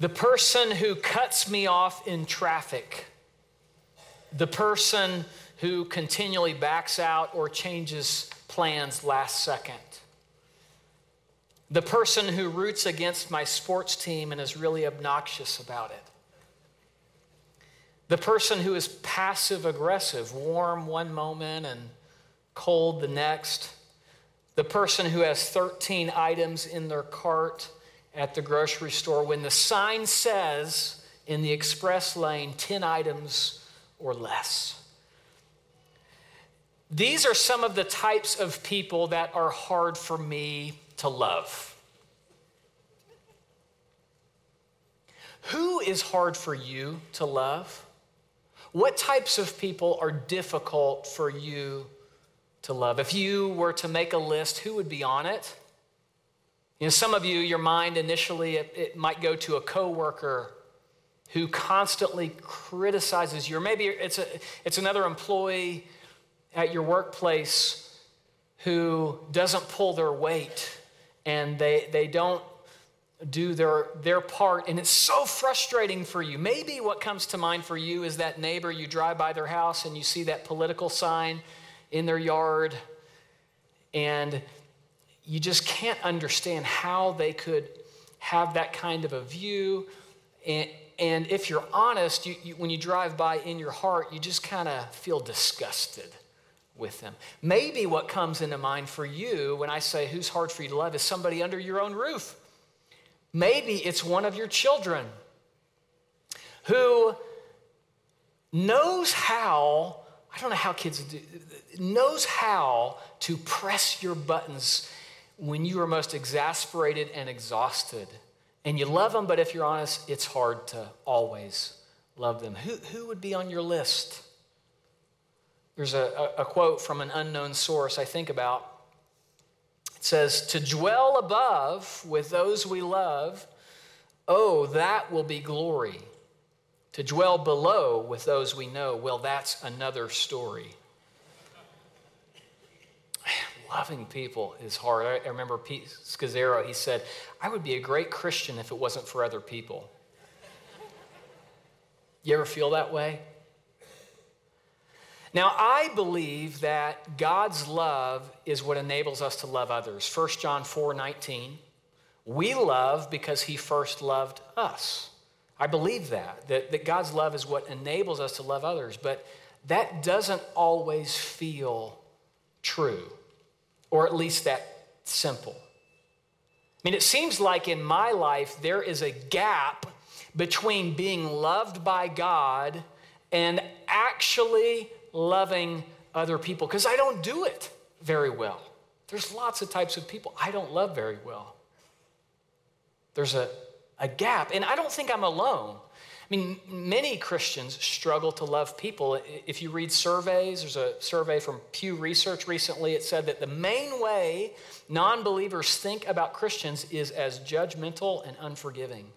The person who cuts me off in traffic, the person who continually backs out or changes plans last second, the person who roots against my sports team and is really obnoxious about it, the person who is passive-aggressive, warm one moment and cold the next, the person who has 13 items in their cart at the grocery store when the sign says in the express lane 10 items or less. These are some of the types of people that are hard for me to love. Who is hard for you to love? What types of people are difficult for you to love? If you were to make a list, who would be on it? You know, some of you, your mind initially, it might go to a coworker who constantly criticizes you. Or maybe it's another employee at your workplace who doesn't pull their weight and they don't do their part, and it's so frustrating for you. Maybe what comes to mind for you is that neighbor, you drive by their house and you see that political sign in their yard, and you just can't understand how they could have that kind of a view. And if you're honest, you, when you drive by in your heart, you just kind of feel disgusted with them. Maybe what comes into mind for you when I say who's hard for you to love is somebody under your own roof. Maybe it's one of your children who knows how, I don't know how kids do, knows how to press your buttons when you are most exasperated and exhausted. And you love them, but if you're honest, it's hard to always love them. Who would be on your list? There's a quote from an unknown source I think about. It says, "To dwell above with those we love, oh, that will be glory. To dwell below with those we know, well, that's another story." Loving people is hard. I remember Pete Scazzaro, he said, "I would be a great Christian if it wasn't for other people." You ever feel that way? Now, I believe that God's love is what enables us to love others. 1 John 4:19, we love because he first loved us. I believe that God's love is what enables us to love others, but that doesn't always feel true, or at least that simple. I mean, it seems like in my life there is a gap between being loved by God and actually loving other people, because I don't do it very well. There's lots of types of people I don't love very well. There's a gap, and I don't think I'm alone. I mean, many Christians struggle to love people. If you read surveys, there's a survey from Pew Research recently. It said that the main way non-believers think about Christians is as judgmental and unforgiving.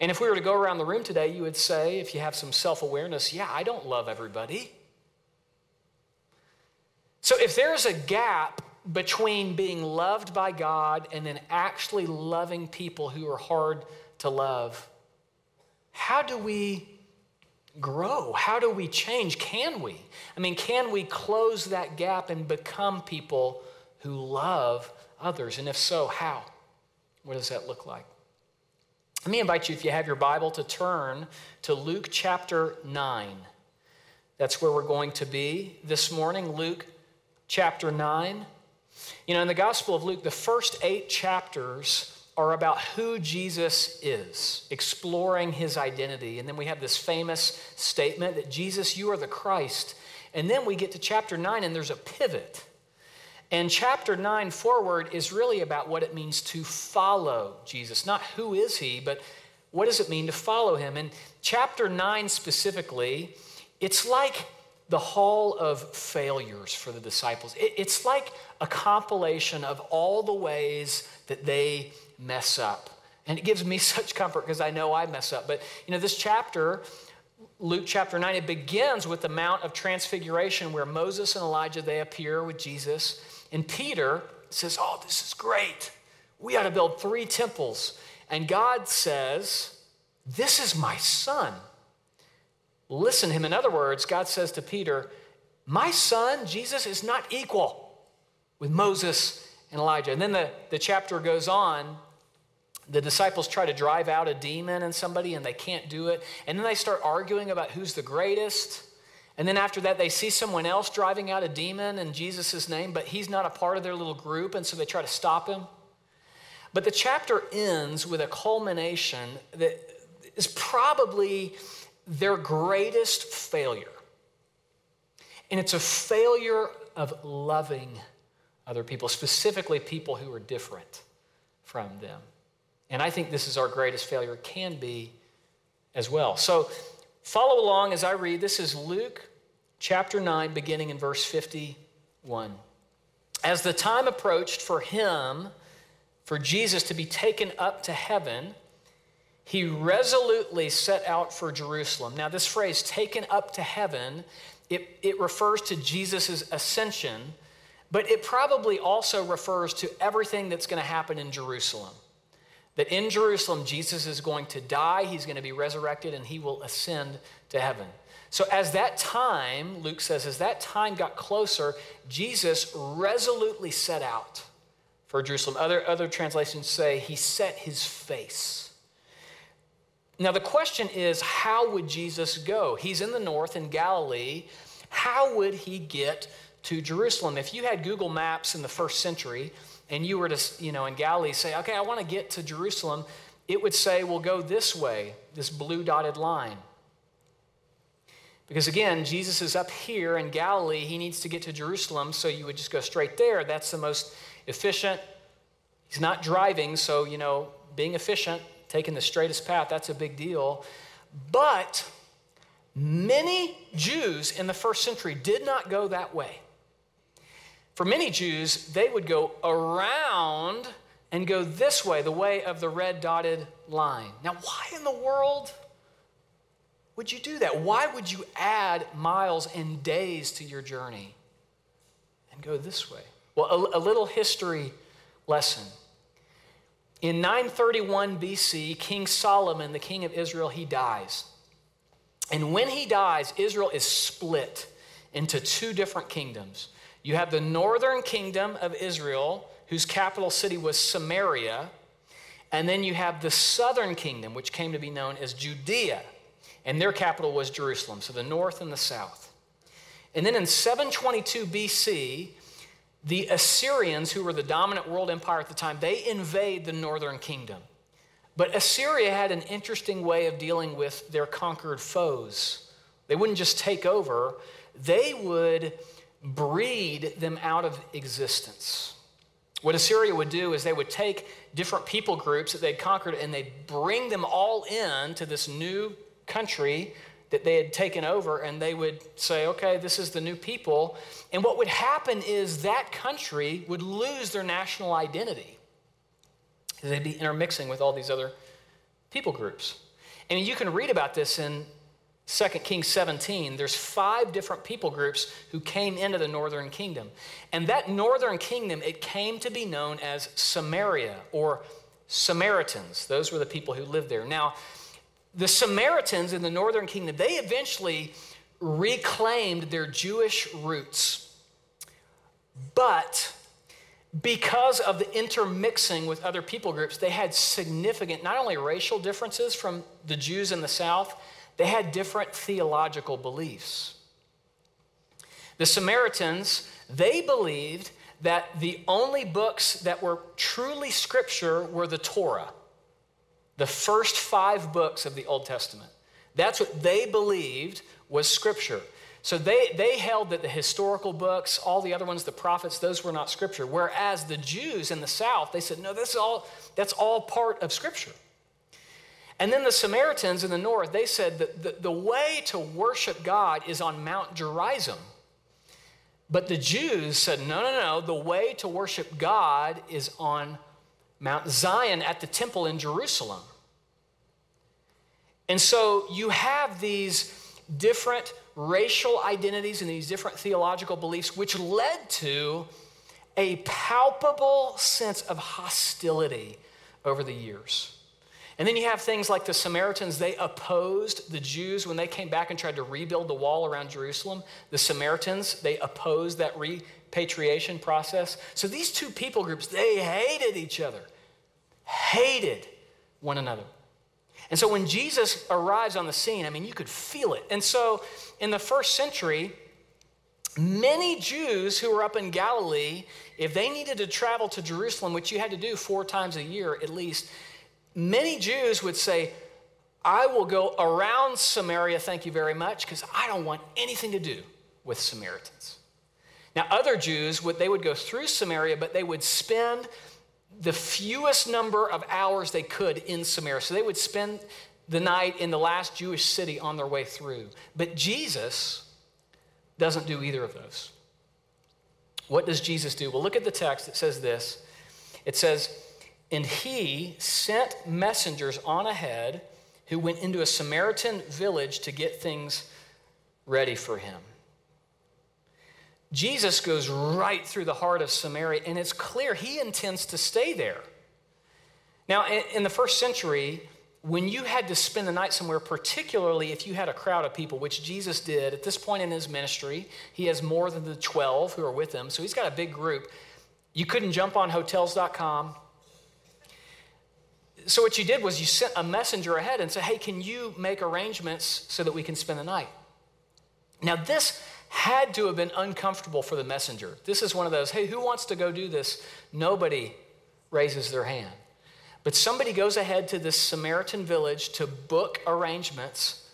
And if we were to go around the room today, you would say, if you have some self-awareness, yeah, I don't love everybody. So if there's a gap between being loved by God and then actually loving people who are hard to love, how do we grow? How do we change? Can we? I mean, can we close that gap and become people who love others? And if so, how? What does that look like? Let me invite you, if you have your Bible, to turn to Luke chapter 9. That's where we're going to be this morning, Luke chapter 9. You know, in the Gospel of Luke, the first 8 chapters are about who Jesus is, exploring his identity. And then we have this famous statement that Jesus, you are the Christ. And then we get to chapter 9 and there's a pivot. And chapter 9 forward is really about what it means to follow Jesus. Not who is he, but what does it mean to follow him? And chapter 9 specifically, it's like the hall of failures for the disciples. It's like a compilation of all the ways that they mess up. And it gives me such comfort because I know I mess up. But, you know, this chapter, Luke chapter 9, it begins with the Mount of Transfiguration where Moses and Elijah, they appear with Jesus. And Peter says, "Oh, this is great. We ought to build 3 temples. And God says, This is my son. Listen to him. In other words, God says to Peter, my son, Jesus, is not equal with Moses and Elijah. And then the chapter goes on. The disciples try to drive out a demon in somebody, and they can't do it. And then they start arguing about who's the greatest. And then after that, they see someone else driving out a demon in Jesus' name, but he's not a part of their little group, and so they try to stop him. But the chapter ends with a culmination that is probably their greatest failure. And it's a failure of loving other people, specifically people who are different from them. And I think this is our greatest failure, can be as well. So follow along as I read. This is Luke chapter 9, beginning in verse 51. As the time approached for Jesus to be taken up to heaven, he resolutely set out for Jerusalem. Now, this phrase, taken up to heaven, it refers to Jesus' ascension, but it probably also refers to everything that's going to happen in Jerusalem. That in Jerusalem, Jesus is going to die, he's going to be resurrected, and he will ascend to heaven. So as that time, Luke says, as that time got closer, Jesus resolutely set out for Jerusalem. Other translations say he set his face. Now the question is, how would Jesus go? He's in the north in Galilee. How would he get to Jerusalem? If you had Google Maps in the first century, and you were to, in Galilee, say, okay, I want to get to Jerusalem, it would say, well, go this way, this blue dotted line. Because again, Jesus is up here in Galilee. He needs to get to Jerusalem, so you would just go straight there. That's the most efficient. He's not driving, so, being efficient, taking the straightest path, that's a big deal. But many Jews in the first century did not go that way. For many Jews, they would go around and go this way, the way of the red dotted line. Now, why in the world would you do that? Why would you add miles and days to your journey and go this way? Well, a little history lesson. In 931 BC, King Solomon, the king of Israel, he dies. And when he dies, Israel is split into two different kingdoms. You have the northern kingdom of Israel, whose capital city was Samaria. And then you have the southern kingdom, which came to be known as Judea. And their capital was Jerusalem. So the north and the south. And then in 722 BC, the Assyrians, who were the dominant world empire at the time, they invade the northern kingdom. But Assyria had an interesting way of dealing with their conquered foes. They wouldn't just take over. They would breed them out of existence. What Assyria would do is they would take different people groups that they'd conquered, and they'd bring them all in to this new country that they had taken over, and they would say, okay, this is the new people. And what would happen is that country would lose their national identity. They'd be intermixing with all these other people groups. And you can read about this in 2 Kings 17, there's 5 different people groups who came into the northern kingdom. And that northern kingdom, it came to be known as Samaria, or Samaritans. Those were the people who lived there. Now, the Samaritans in the northern kingdom, they eventually reclaimed their Jewish roots. But because of the intermixing with other people groups, they had significant, not only racial differences from the Jews in the south, they had different theological beliefs. The Samaritans, they believed that the only books that were truly scripture were the Torah, the first 5 books of the Old Testament. That's what they believed was scripture. So they held that the historical books, all the other ones, the prophets, those were not scripture. Whereas the Jews in the south, they said, no, that's all part of scripture. And then the Samaritans in the north, they said that the way to worship God is on Mount Gerizim. But the Jews said, no, the way to worship God is on Mount Zion at the temple in Jerusalem. And so you have these different racial identities and these different theological beliefs, which led to a palpable sense of hostility over the years. And then you have things like the Samaritans. They opposed the Jews when they came back and tried to rebuild the wall around Jerusalem. The Samaritans, they opposed that repatriation process. So these two people groups, they hated each other, hated one another. And so when Jesus arrives on the scene, I mean, you could feel it. And so in the first century, many Jews who were up in Galilee, if they needed to travel to Jerusalem, which you had to do 4 times a year at least, many Jews would say, I will go around Samaria, thank you very much, because I don't want anything to do with Samaritans. Now, other Jews, they would go through Samaria, but they would spend the fewest number of hours they could in Samaria. So they would spend the night in the last Jewish city on their way through. But Jesus doesn't do either of those. What does Jesus do? Well, look at the text. It says this. It says, and he sent messengers on ahead who went into a Samaritan village to get things ready for him. Jesus goes right through the heart of Samaria, and it's clear he intends to stay there. Now, in the first century, when you had to spend the night somewhere, particularly if you had a crowd of people, which Jesus did, at this point in his ministry, he has more than the 12 who are with him, so he's got a big group. You couldn't jump on hotels.com. So what you did was you sent a messenger ahead and said, hey, can you make arrangements so that we can spend the night? Now, this had to have been uncomfortable for the messenger. This is one of those, hey, who wants to go do this? Nobody raises their hand. But somebody goes ahead to this Samaritan village to book arrangements,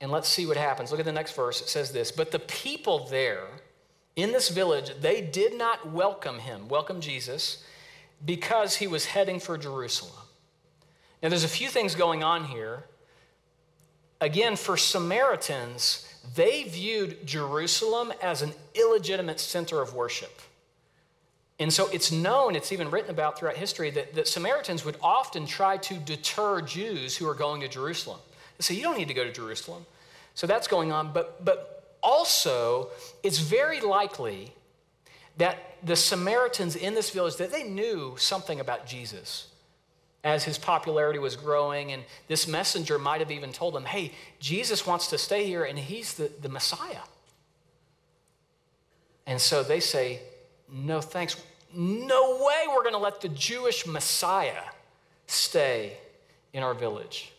and let's see what happens. Look at the next verse. It says this, but the people there in this village, they did not welcome him, welcome Jesus, because he was heading for Jerusalem. Now, there's a few things going on here. Again, for Samaritans, they viewed Jerusalem as an illegitimate center of worship. And so it's known, it's even written about throughout history, that Samaritans would often try to deter Jews who are going to Jerusalem. They say, you don't need to go to Jerusalem. So that's going on. But also, it's very likely that the Samaritans in this village, that they knew something about Jesus as his popularity was growing, and this messenger might have even told them, hey, Jesus wants to stay here, and he's the Messiah. And so they say, no thanks. No way we're going to let the Jewish Messiah stay in our village.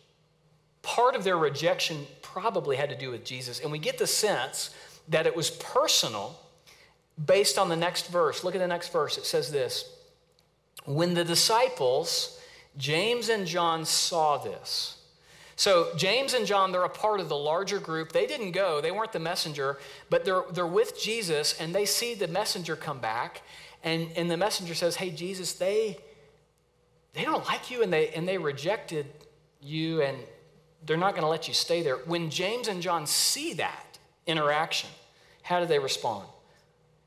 Part of their rejection probably had to do with Jesus, and we get the sense that it was personal based on the next verse. Look at the next verse. It says this, when the disciples James and John saw this. So James and John, they're a part of the larger group. They didn't go. They weren't the messenger, but they're with Jesus, and they see the messenger come back, and the messenger says, hey, Jesus, they don't like you, and they rejected you, and they're not going to let you stay there. When James and John see that interaction, how do they respond?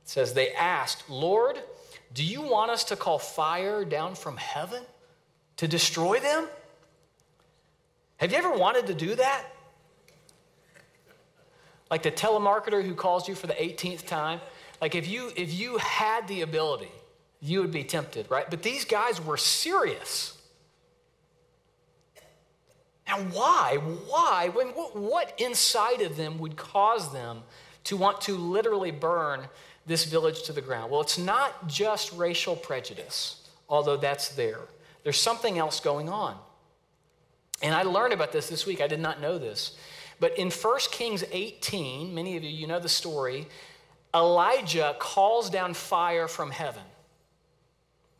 It says, they asked, Lord, do you want us to call fire down from heaven to destroy them? Have you ever wanted to do that? Like the telemarketer who calls you for the 18th time? Like if you had the ability, you would be tempted, right? But these guys were serious. Now why? What inside of them would cause them to want to literally burn this village to the ground? Well, it's not just racial prejudice, although that's there. There's something else going on. And I learned about this week. I did not know this. But in 1 Kings 18, many of you know the story, Elijah calls down fire from heaven,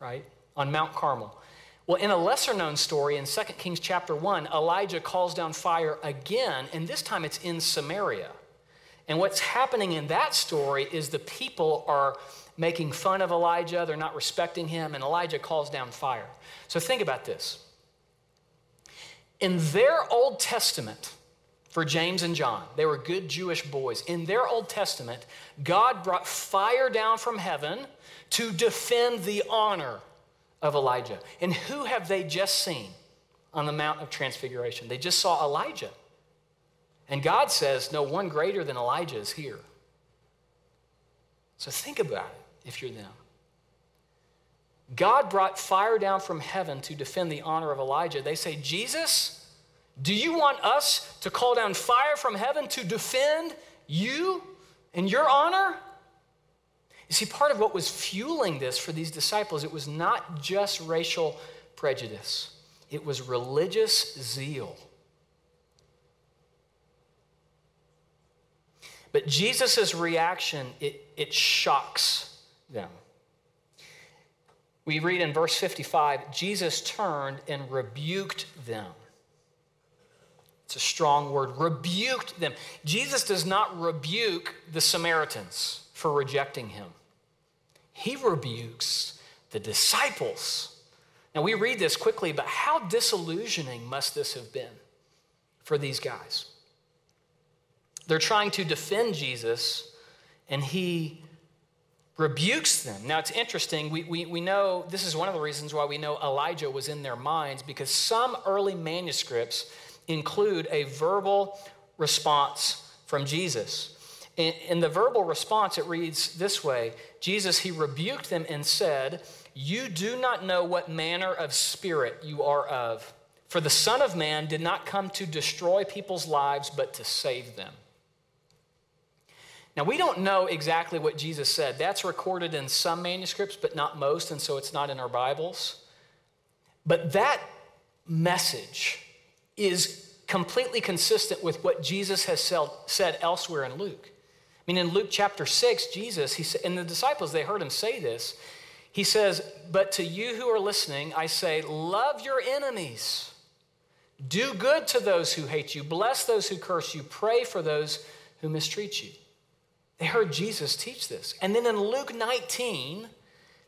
right, on Mount Carmel. Well, in a lesser-known story, in 2 Kings chapter 1, Elijah calls down fire again, and this time it's in Samaria. And what's happening in that story is the people are making fun of Elijah, they're not respecting him, and Elijah calls down fire. So think about this. In their Old Testament, for James and John, they were good Jewish boys. In their Old Testament, God brought fire down from heaven to defend the honor of Elijah. And who have they just seen on the Mount of Transfiguration? They just saw Elijah. And God says, no one greater than Elijah is here. So think about it if you're them. God brought fire down from heaven to defend the honor of Elijah. They say, Jesus, do you want us to call down fire from heaven to defend you and your honor? You see, part of what was fueling this for these disciples, it was not just racial prejudice. It was religious zeal. But Jesus' reaction, it shocks them. We read in verse 55, Jesus turned and rebuked them. It's a strong word, rebuked them. Jesus does not rebuke the Samaritans for rejecting him. He rebukes the disciples. Now we read this quickly, but how disillusioning must this have been for these guys? They're trying to defend Jesus, and he rebukes them. Now it's interesting, we know, this is one of the reasons why we know Elijah was in their minds, because some early manuscripts include a verbal response from Jesus. In the verbal response, it reads this way, Jesus, he rebuked them and said, you do not know what manner of spirit you are of, for the Son of Man did not come to destroy people's lives, but to save them. Now, we don't know exactly what Jesus said. That's recorded in some manuscripts, but not most, and so it's not in our Bibles. But that message is completely consistent with what Jesus has said elsewhere in Luke. I mean, in Luke chapter 6, Jesus, he said, and the disciples, they heard him say this. He says, but to you who are listening, I say, love your enemies. Do good to those who hate you. Bless those who curse you. Pray for those who mistreat you. They heard Jesus teach this. And then in Luke 19,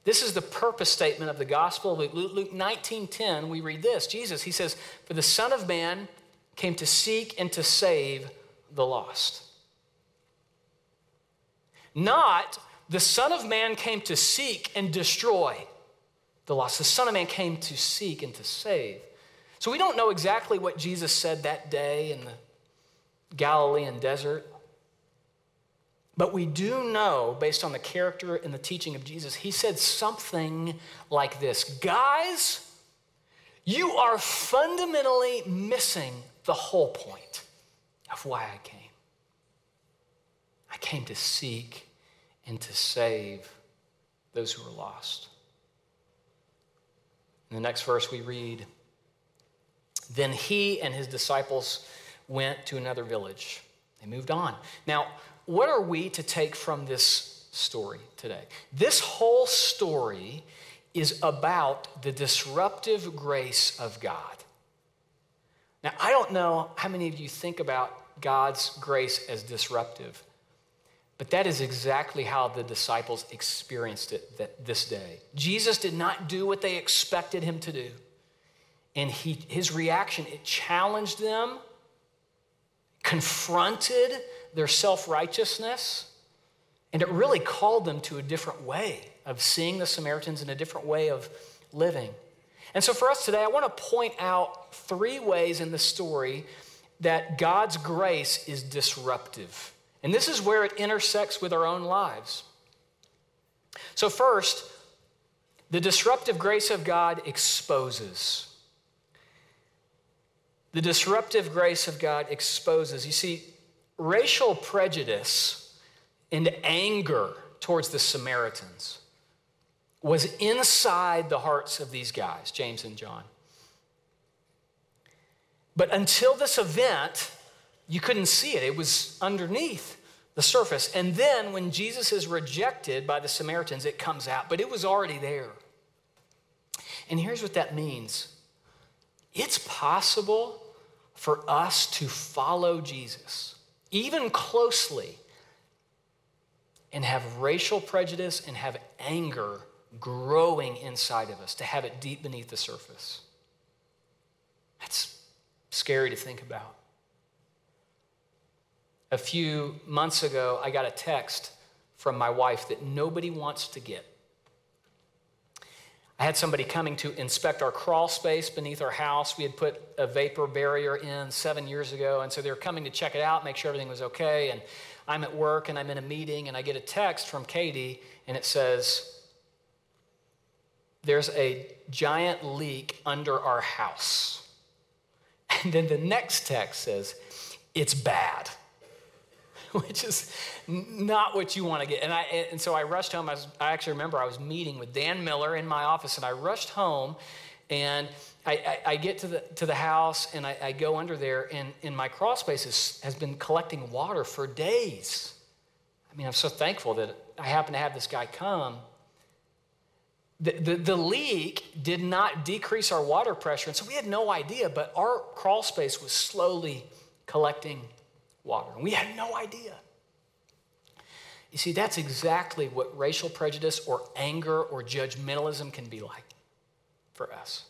this is the purpose statement of the gospel. Luke 19:10, we read this. Jesus, he says, for the Son of Man came to seek and to save the lost. Not the Son of Man came to seek and destroy the lost. The Son of Man came to seek and to save. So we don't know exactly what Jesus said that day in the Galilean desert. But we do know, based on the character and the teaching of Jesus, he said something like this. Guys, you are fundamentally missing the whole point of why I came. I came to seek and to save those who are lost. In the next verse we read, then he and his disciples went to another village. They moved on. Now, what are we to take from this story today? This whole story is about the disruptive grace of God. Now, I don't know how many of you think about God's grace as disruptive, but that is exactly how the disciples experienced it this day. Jesus did not do what they expected him to do, and his reaction, it challenged them, confronted their self-righteousness, and it really called them to a different way of seeing the Samaritans in a different way of living. And so for us today, I want to point out three ways in the story that God's grace is disruptive. And this is where it intersects with our own lives. So first, the disruptive grace of God exposes. The disruptive grace of God exposes. You see, racial prejudice and anger towards the Samaritans was inside the hearts of these guys, James and John. But until this event, you couldn't see it. It was underneath the surface. And then when Jesus is rejected by the Samaritans, it comes out. But it was already there. And here's what that means. It's possible for us to follow Jesus, even closely, and have racial prejudice and have anger growing inside of us, to have it deep beneath the surface. That's scary to think about. A few months ago, I got a text from my wife that nobody wants to get. I had somebody coming to inspect our crawl space beneath our house. We had put a vapor barrier in 7 years ago, and so they were coming to check it out, make sure everything was okay, and I'm at work, and I'm in a meeting, and I get a text from Katie, and it says, there's a giant leak under our house. And then the next text says, it's bad, which is not what you want to get. And so I rushed home. I actually remember I was meeting with Dan Miller in my office, and I rushed home, and I get to the house, and I go under there, and my crawl space has been collecting water for days. I mean, I'm so thankful that I happened to have this guy come. The leak did not decrease our water pressure, and so we had no idea, but our crawl space was slowly collecting water, and we had no idea. You see, that's exactly what racial prejudice or anger or judgmentalism can be like for us.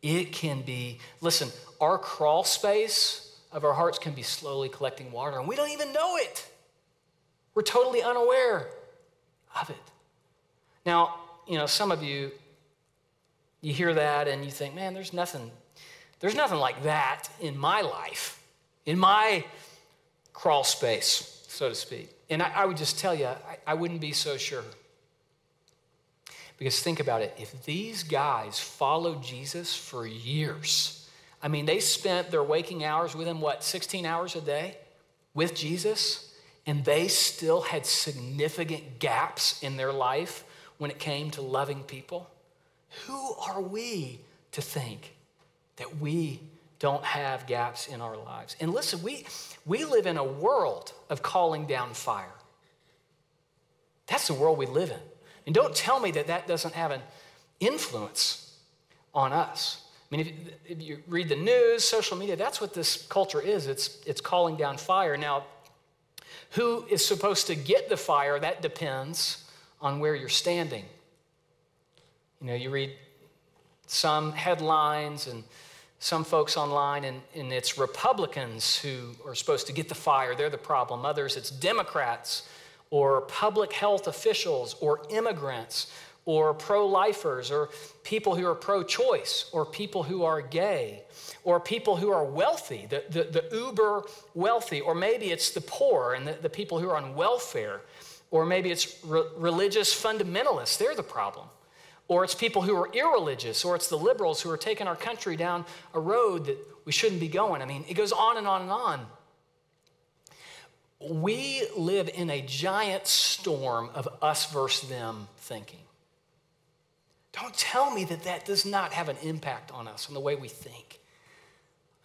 It can be, listen, our crawl space of our hearts can be slowly collecting water, and we don't even know it. We're totally unaware of it. Now, you know, some of you, you hear that and you think, man, there's nothing like that in my life, in my crawl space, so to speak. And I would just tell you, I wouldn't be so sure. Because think about it, if these guys followed Jesus for years, I mean, they spent their waking hours with him, 16 hours a day with Jesus, and they still had significant gaps in their life when it came to loving people. Who are we to think that we don't have gaps in our lives? And listen, we live in a world of calling down fire. That's the world we live in. And don't tell me that doesn't have an influence on us. I mean, if you read the news, social media, that's what this culture is. It's calling down fire. Now, who is supposed to get the fire? That depends on where you're standing. You know, you read some headlines and some folks online, and it's Republicans who are supposed to get the fire. They're the problem. Others, it's Democrats or public health officials, or immigrants, or pro-lifers, or people who are pro-choice, or people who are gay, or people who are wealthy, the uber wealthy, or maybe it's the poor and the people who are on welfare, or maybe it's religious fundamentalists, they're the problem, or it's people who are irreligious, or it's the liberals who are taking our country down a road that we shouldn't be going. I mean, it goes on and on and on. We live in a giant storm of us versus them thinking. Don't tell me that does not have an impact on us, on the way we think,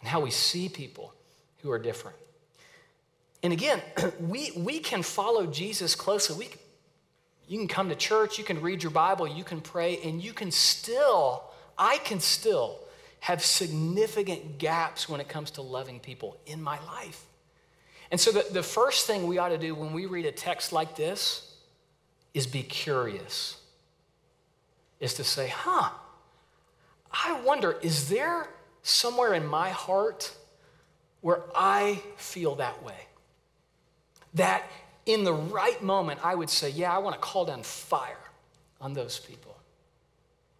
and how we see people who are different. And again, we can follow Jesus closely. You can come to church, you can read your Bible, you can pray, and I can still have significant gaps when it comes to loving people in my life. And so the first thing we ought to do when we read a text like this is be curious, is to say, I wonder, is there somewhere in my heart where I feel that way? That in the right moment, I would say, yeah, I want to call down fire on those people.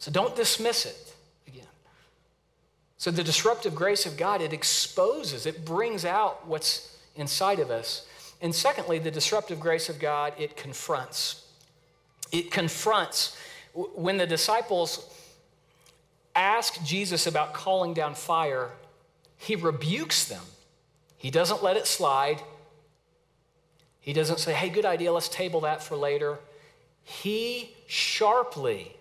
So don't dismiss it. So the disruptive grace of God, it exposes, it brings out what's inside of us. And secondly, the disruptive grace of God, it confronts. It confronts. When the disciples ask Jesus about calling down fire, he rebukes them. He doesn't let it slide. He doesn't say, hey, good idea, let's table that for later. He sharply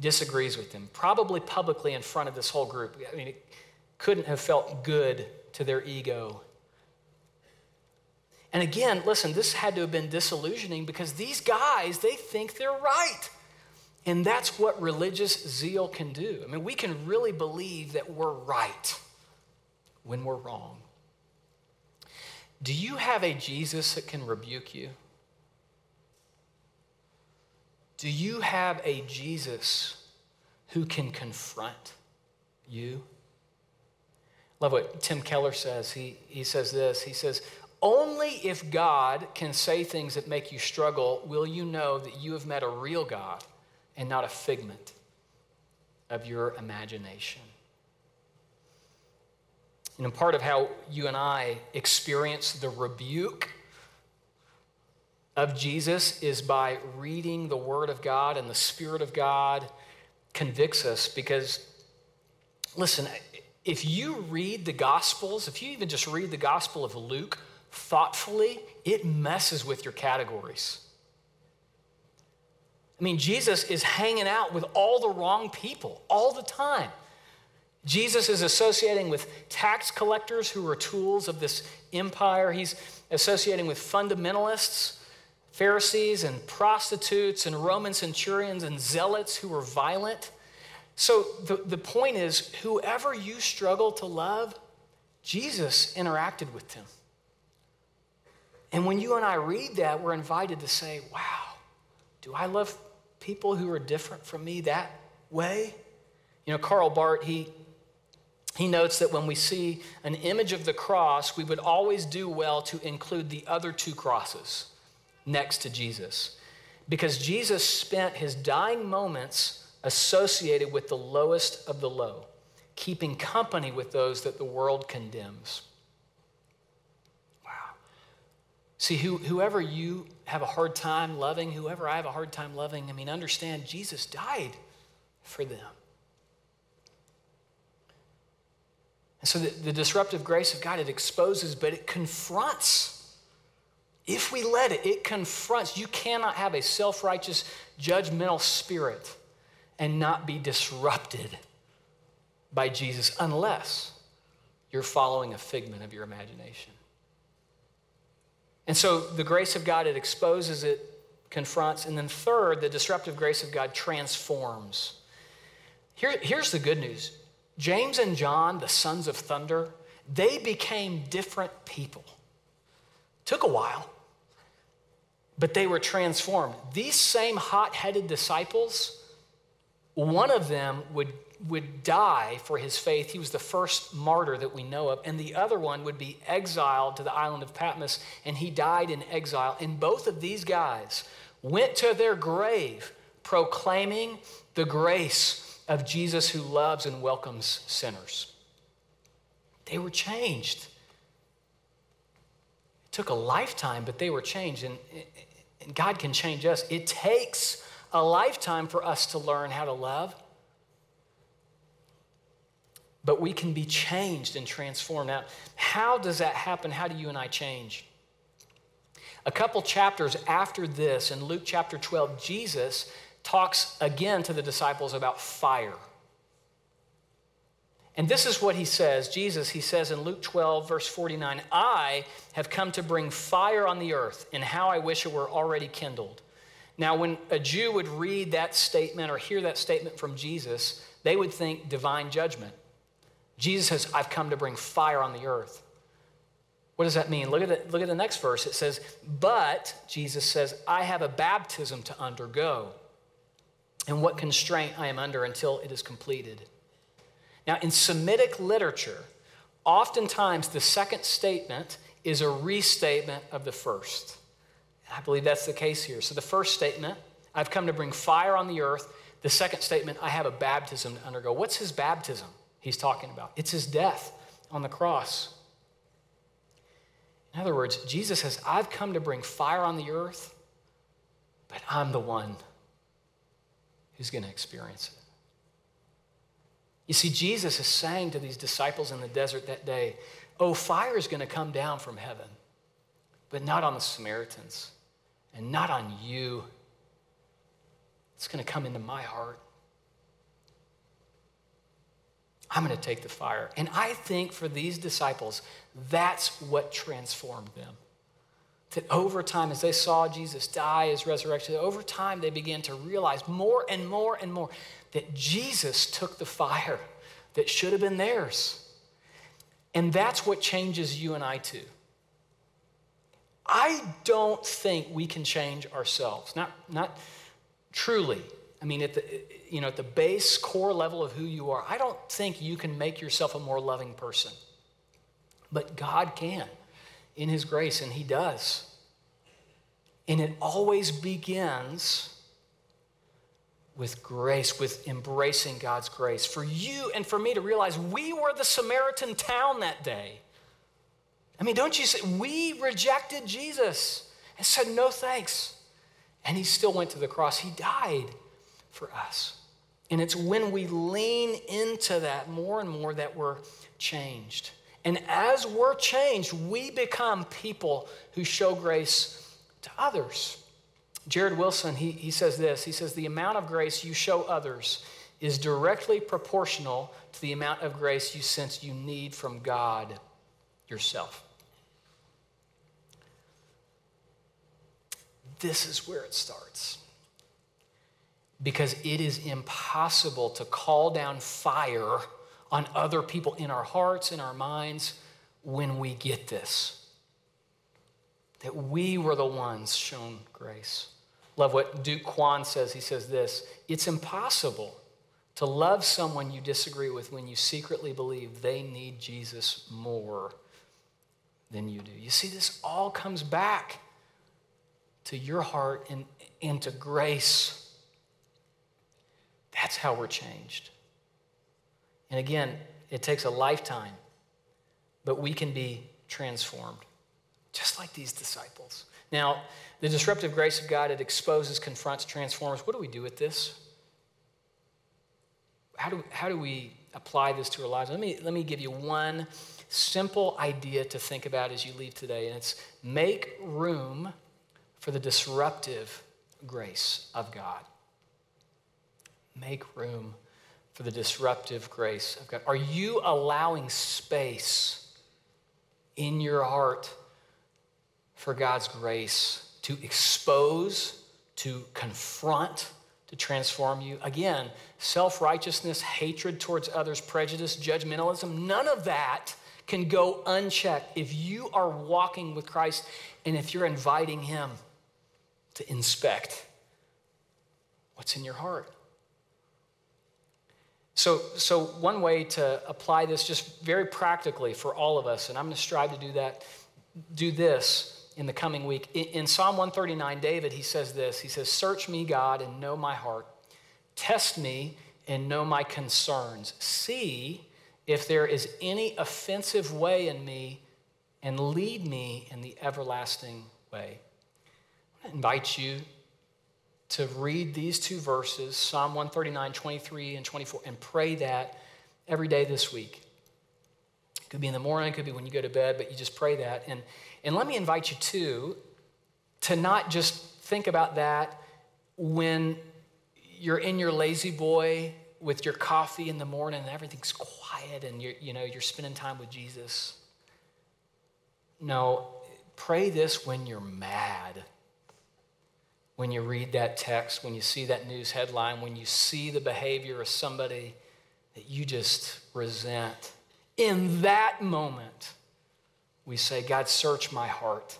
disagrees with them, probably publicly in front of this whole group. I mean, it couldn't have felt good to their ego. And again, listen, this had to have been disillusioning because these guys, they think they're right. And that's what religious zeal can do. I mean, we can really believe that we're right when we're wrong. Do you have a Jesus that can rebuke you? Do you have a Jesus who can confront you? Love what Tim Keller says. He says this. He says, only if God can say things that make you struggle will you know that you have met a real God and not a figment of your imagination. And part of how you and I experience the rebuke of Jesus is by reading the Word of God, and the Spirit of God convicts us. Because, listen, if you read the Gospels, if you even just read the Gospel of Luke thoughtfully, it messes with your categories. I mean, Jesus is hanging out with all the wrong people all the time. Jesus is associating with tax collectors who are tools of this empire. He's associating with fundamentalists, Pharisees and prostitutes and Roman centurions and zealots who are violent. So the point is, whoever you struggle to love, Jesus interacted with them. And when you and I read that, we're invited to say, wow, do I love people who are different from me that way? You know, Karl Barth, he notes that when we see an image of the cross, we would always do well to include the other two crosses next to Jesus, because Jesus spent his dying moments associated with the lowest of the low, keeping company with those that the world condemns. Wow. See, whoever you have a hard time loving, whoever I have a hard time loving, I mean, understand Jesus died for them. And so the disruptive grace of God, it exposes, but it confronts. If we let it, it confronts. You cannot have a self-righteous, judgmental spirit and not be disrupted by Jesus unless you're following a figment of your imagination. And so the grace of God, it exposes, it confronts. And then third, the disruptive grace of God transforms. Here's the good news. James and John, the sons of thunder, they became different people. Took a while, but they were transformed. These same hot-headed disciples, one of them would die for his faith. He was the first martyr that we know of. And the other one would be exiled to the island of Patmos, and he died in exile. And both of these guys went to their grave proclaiming the grace of Jesus who loves and welcomes sinners. They were changed. It took a lifetime, but they were changed, and God can change us. It takes a lifetime for us to learn how to love, but we can be changed and transformed. Now, how does that happen? How do you and I change? A couple chapters after this, in Luke chapter 12, Jesus talks again to the disciples about fire. And this is what he says. Jesus, he says in Luke 12, verse 49, I have come to bring fire on the earth, and how I wish it were already kindled. Now, when a Jew would read that statement or hear that statement from Jesus, they would think divine judgment. Jesus says, I've come to bring fire on the earth. What does that mean? Look at the next verse. It says, but, Jesus says, I have a baptism to undergo, and what constraint I am under until it is completed. Now, in Semitic literature, oftentimes the second statement is a restatement of the first. I believe that's the case here. So the first statement, I've come to bring fire on the earth. The second statement, I have a baptism to undergo. What's his baptism he's talking about? It's his death on the cross. In other words, Jesus says, I've come to bring fire on the earth, but I'm the one who's going to experience it. You see, Jesus is saying to these disciples in the desert that day, oh, fire is going to come down from heaven, but not on the Samaritans and not on you. It's going to come into my heart. I'm going to take the fire. And I think for these disciples, that's what transformed them. That over time, as they saw Jesus die, his resurrection, over time they began to realize more and more and more that Jesus took the fire that should have been theirs. And that's what changes you and I too. I don't think we can change ourselves. Not truly. I mean, at the base core level of who you are, I don't think you can make yourself a more loving person. But God can. In his grace, and he does. And it always begins with grace, with embracing God's grace. For you and for me to realize we were the Samaritan town that day. I mean, don't you see? We rejected Jesus and said, no thanks. And he still went to the cross. He died for us. And it's when we lean into that more and more that we're changed. And as we're changed, we become people who show grace to others. Jared Wilson, he says this. He says, the amount of grace you show others is directly proportional to the amount of grace you sense you need from God yourself. This is where it starts. Because it is impossible to call down fire on other people in our hearts, in our minds, when we get this. That we were the ones shown grace. Love what Duke Kwan says. He says this, it's impossible to love someone you disagree with when you secretly believe they need Jesus more than you do. You see, this all comes back to your heart and to grace. That's how we're changed. And again, it takes a lifetime, but we can be transformed, just like these disciples. Now, the disruptive grace of God, it exposes, confronts, transforms. What do we do with this? How do we apply this to our lives? Let me give you one simple idea to think about as you leave today, and it's make room for the disruptive grace of God. Make room for the disruptive grace of God. Are you allowing space in your heart for God's grace to expose, to confront, to transform you? Again, self-righteousness, hatred towards others, prejudice, judgmentalism, none of that can go unchecked if you are walking with Christ and if you're inviting him to inspect what's in your heart. So one way to apply this just very practically for all of us, and I'm going to strive to do this in the coming week. In Psalm 139, David, he says this. He says, search me, God, and know my heart. Test me and know my concerns. See if there is any offensive way in me, and lead me in the everlasting way. I invite you to read these two verses, Psalm 139, 23 and 24, and pray that every day this week. It could be in the morning, it could be when you go to bed, but you just pray that. And let me invite you to not just think about that when you're in your lazy boy with your coffee in the morning and everything's quiet and you're spending time with Jesus. No, pray this when you're mad. When you read that text, when you see that news headline, when you see the behavior of somebody that you just resent, in that moment, we say, God, search my heart.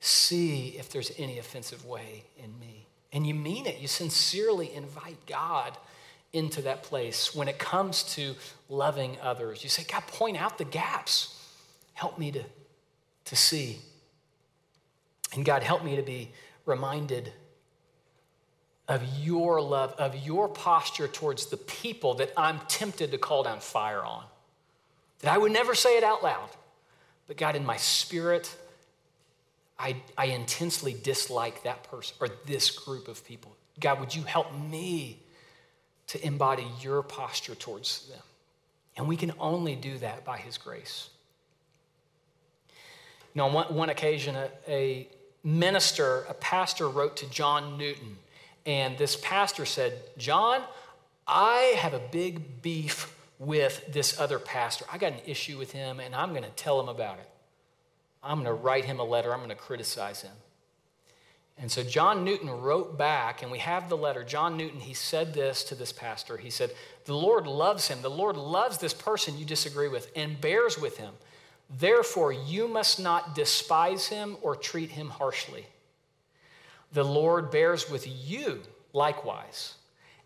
See if there's any offensive way in me. And you mean it. You sincerely invite God into that place. When it comes to loving others, you say, God, point out the gaps. Help me to see. And God, help me to be reminded of your love, of your posture towards the people that I'm tempted to call down fire on. That I would never say it out loud. But God, in my spirit, I intensely dislike that person or this group of people. God, would you help me to embody your posture towards them? And we can only do that by his grace. You know, on one occasion, a pastor wrote to John Newton, and this pastor said, John, I have a big beef with this other pastor. I got an issue with him, and I'm going to tell him about it. I'm going to write him a letter. I'm going to criticize him. And so John Newton wrote back, and we have the letter. John Newton, he said this to this pastor. He said, the Lord loves him. The Lord loves this person you disagree with and bears with him. Therefore, you must not despise him or treat him harshly. The Lord bears with you likewise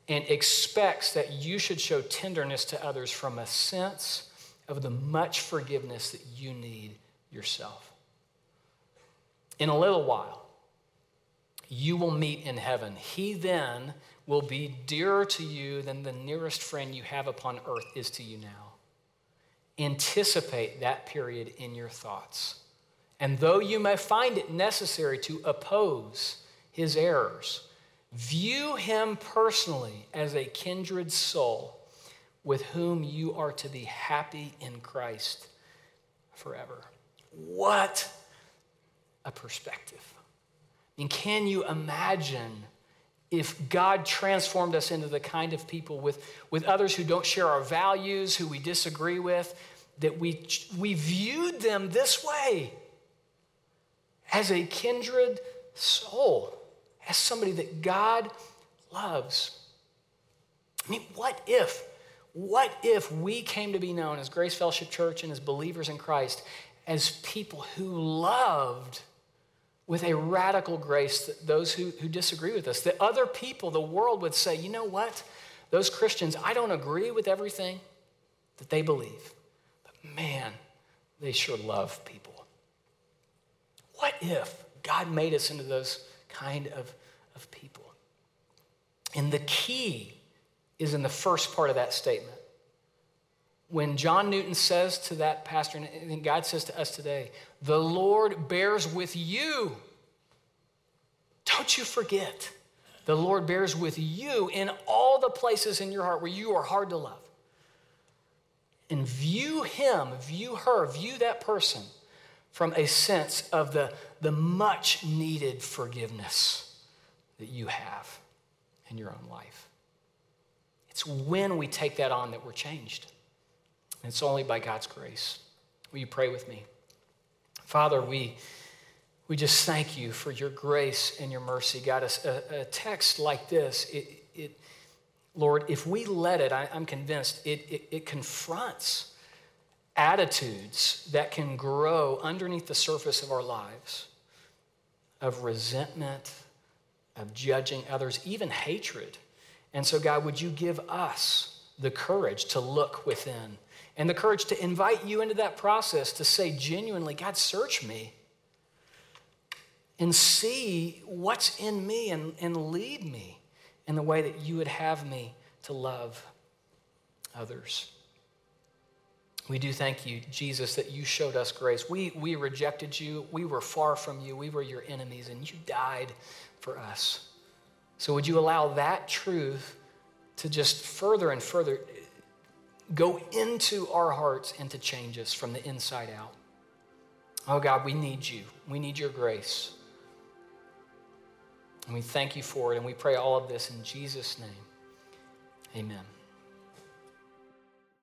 and expects that you should show tenderness to others from a sense of the much forgiveness that you need yourself. In a little while, you will meet in heaven. He then will be dearer to you than the nearest friend you have upon earth is to you now. Anticipate that period in your thoughts And though you may find it necessary to oppose his errors, view him personally as a kindred soul with whom you are to be happy in Christ forever. What a perspective. I mean, can you imagine if God transformed us into the kind of people with others who don't share our values, who we disagree with, that we viewed them this way, as a kindred soul, as somebody that God loves? I mean, what if we came to be known as Grace Fellowship Church and as believers in Christ as people who loved with a radical grace those who disagree with us, that other people, the world would say, you know what, those Christians, I don't agree with everything that they believe, but man, they sure love people. What if God made us into those kind of people? And the key is in the first part of that statement. When John Newton says to that pastor, and God says to us today, the Lord bears with you. Don't you forget, the Lord bears with you in all the places in your heart where you are hard to love. And view him, view her, view that person from a sense of the much needed forgiveness that you have in your own life. It's when we take that on that we're changed. And it's only by God's grace. Will you pray with me? Father, we just thank you for your grace and your mercy. God, a text like this, it Lord, if we let it, I'm convinced, it confronts attitudes that can grow underneath the surface of our lives, of resentment, of judging others, even hatred. And so, God, would you give us the courage to look within and the courage to invite you into that process, to say genuinely, God, search me and see what's in me and lead me in the way that you would have me to love others. We do thank you, Jesus, that you showed us grace. We rejected you. We were far from you. We were your enemies, and you died for us. So would you allow that truth to just further and further go into our hearts and to change us from the inside out? Oh, God, we need you. We need your grace. And we thank you for it, and we pray all of this in Jesus' name. Amen.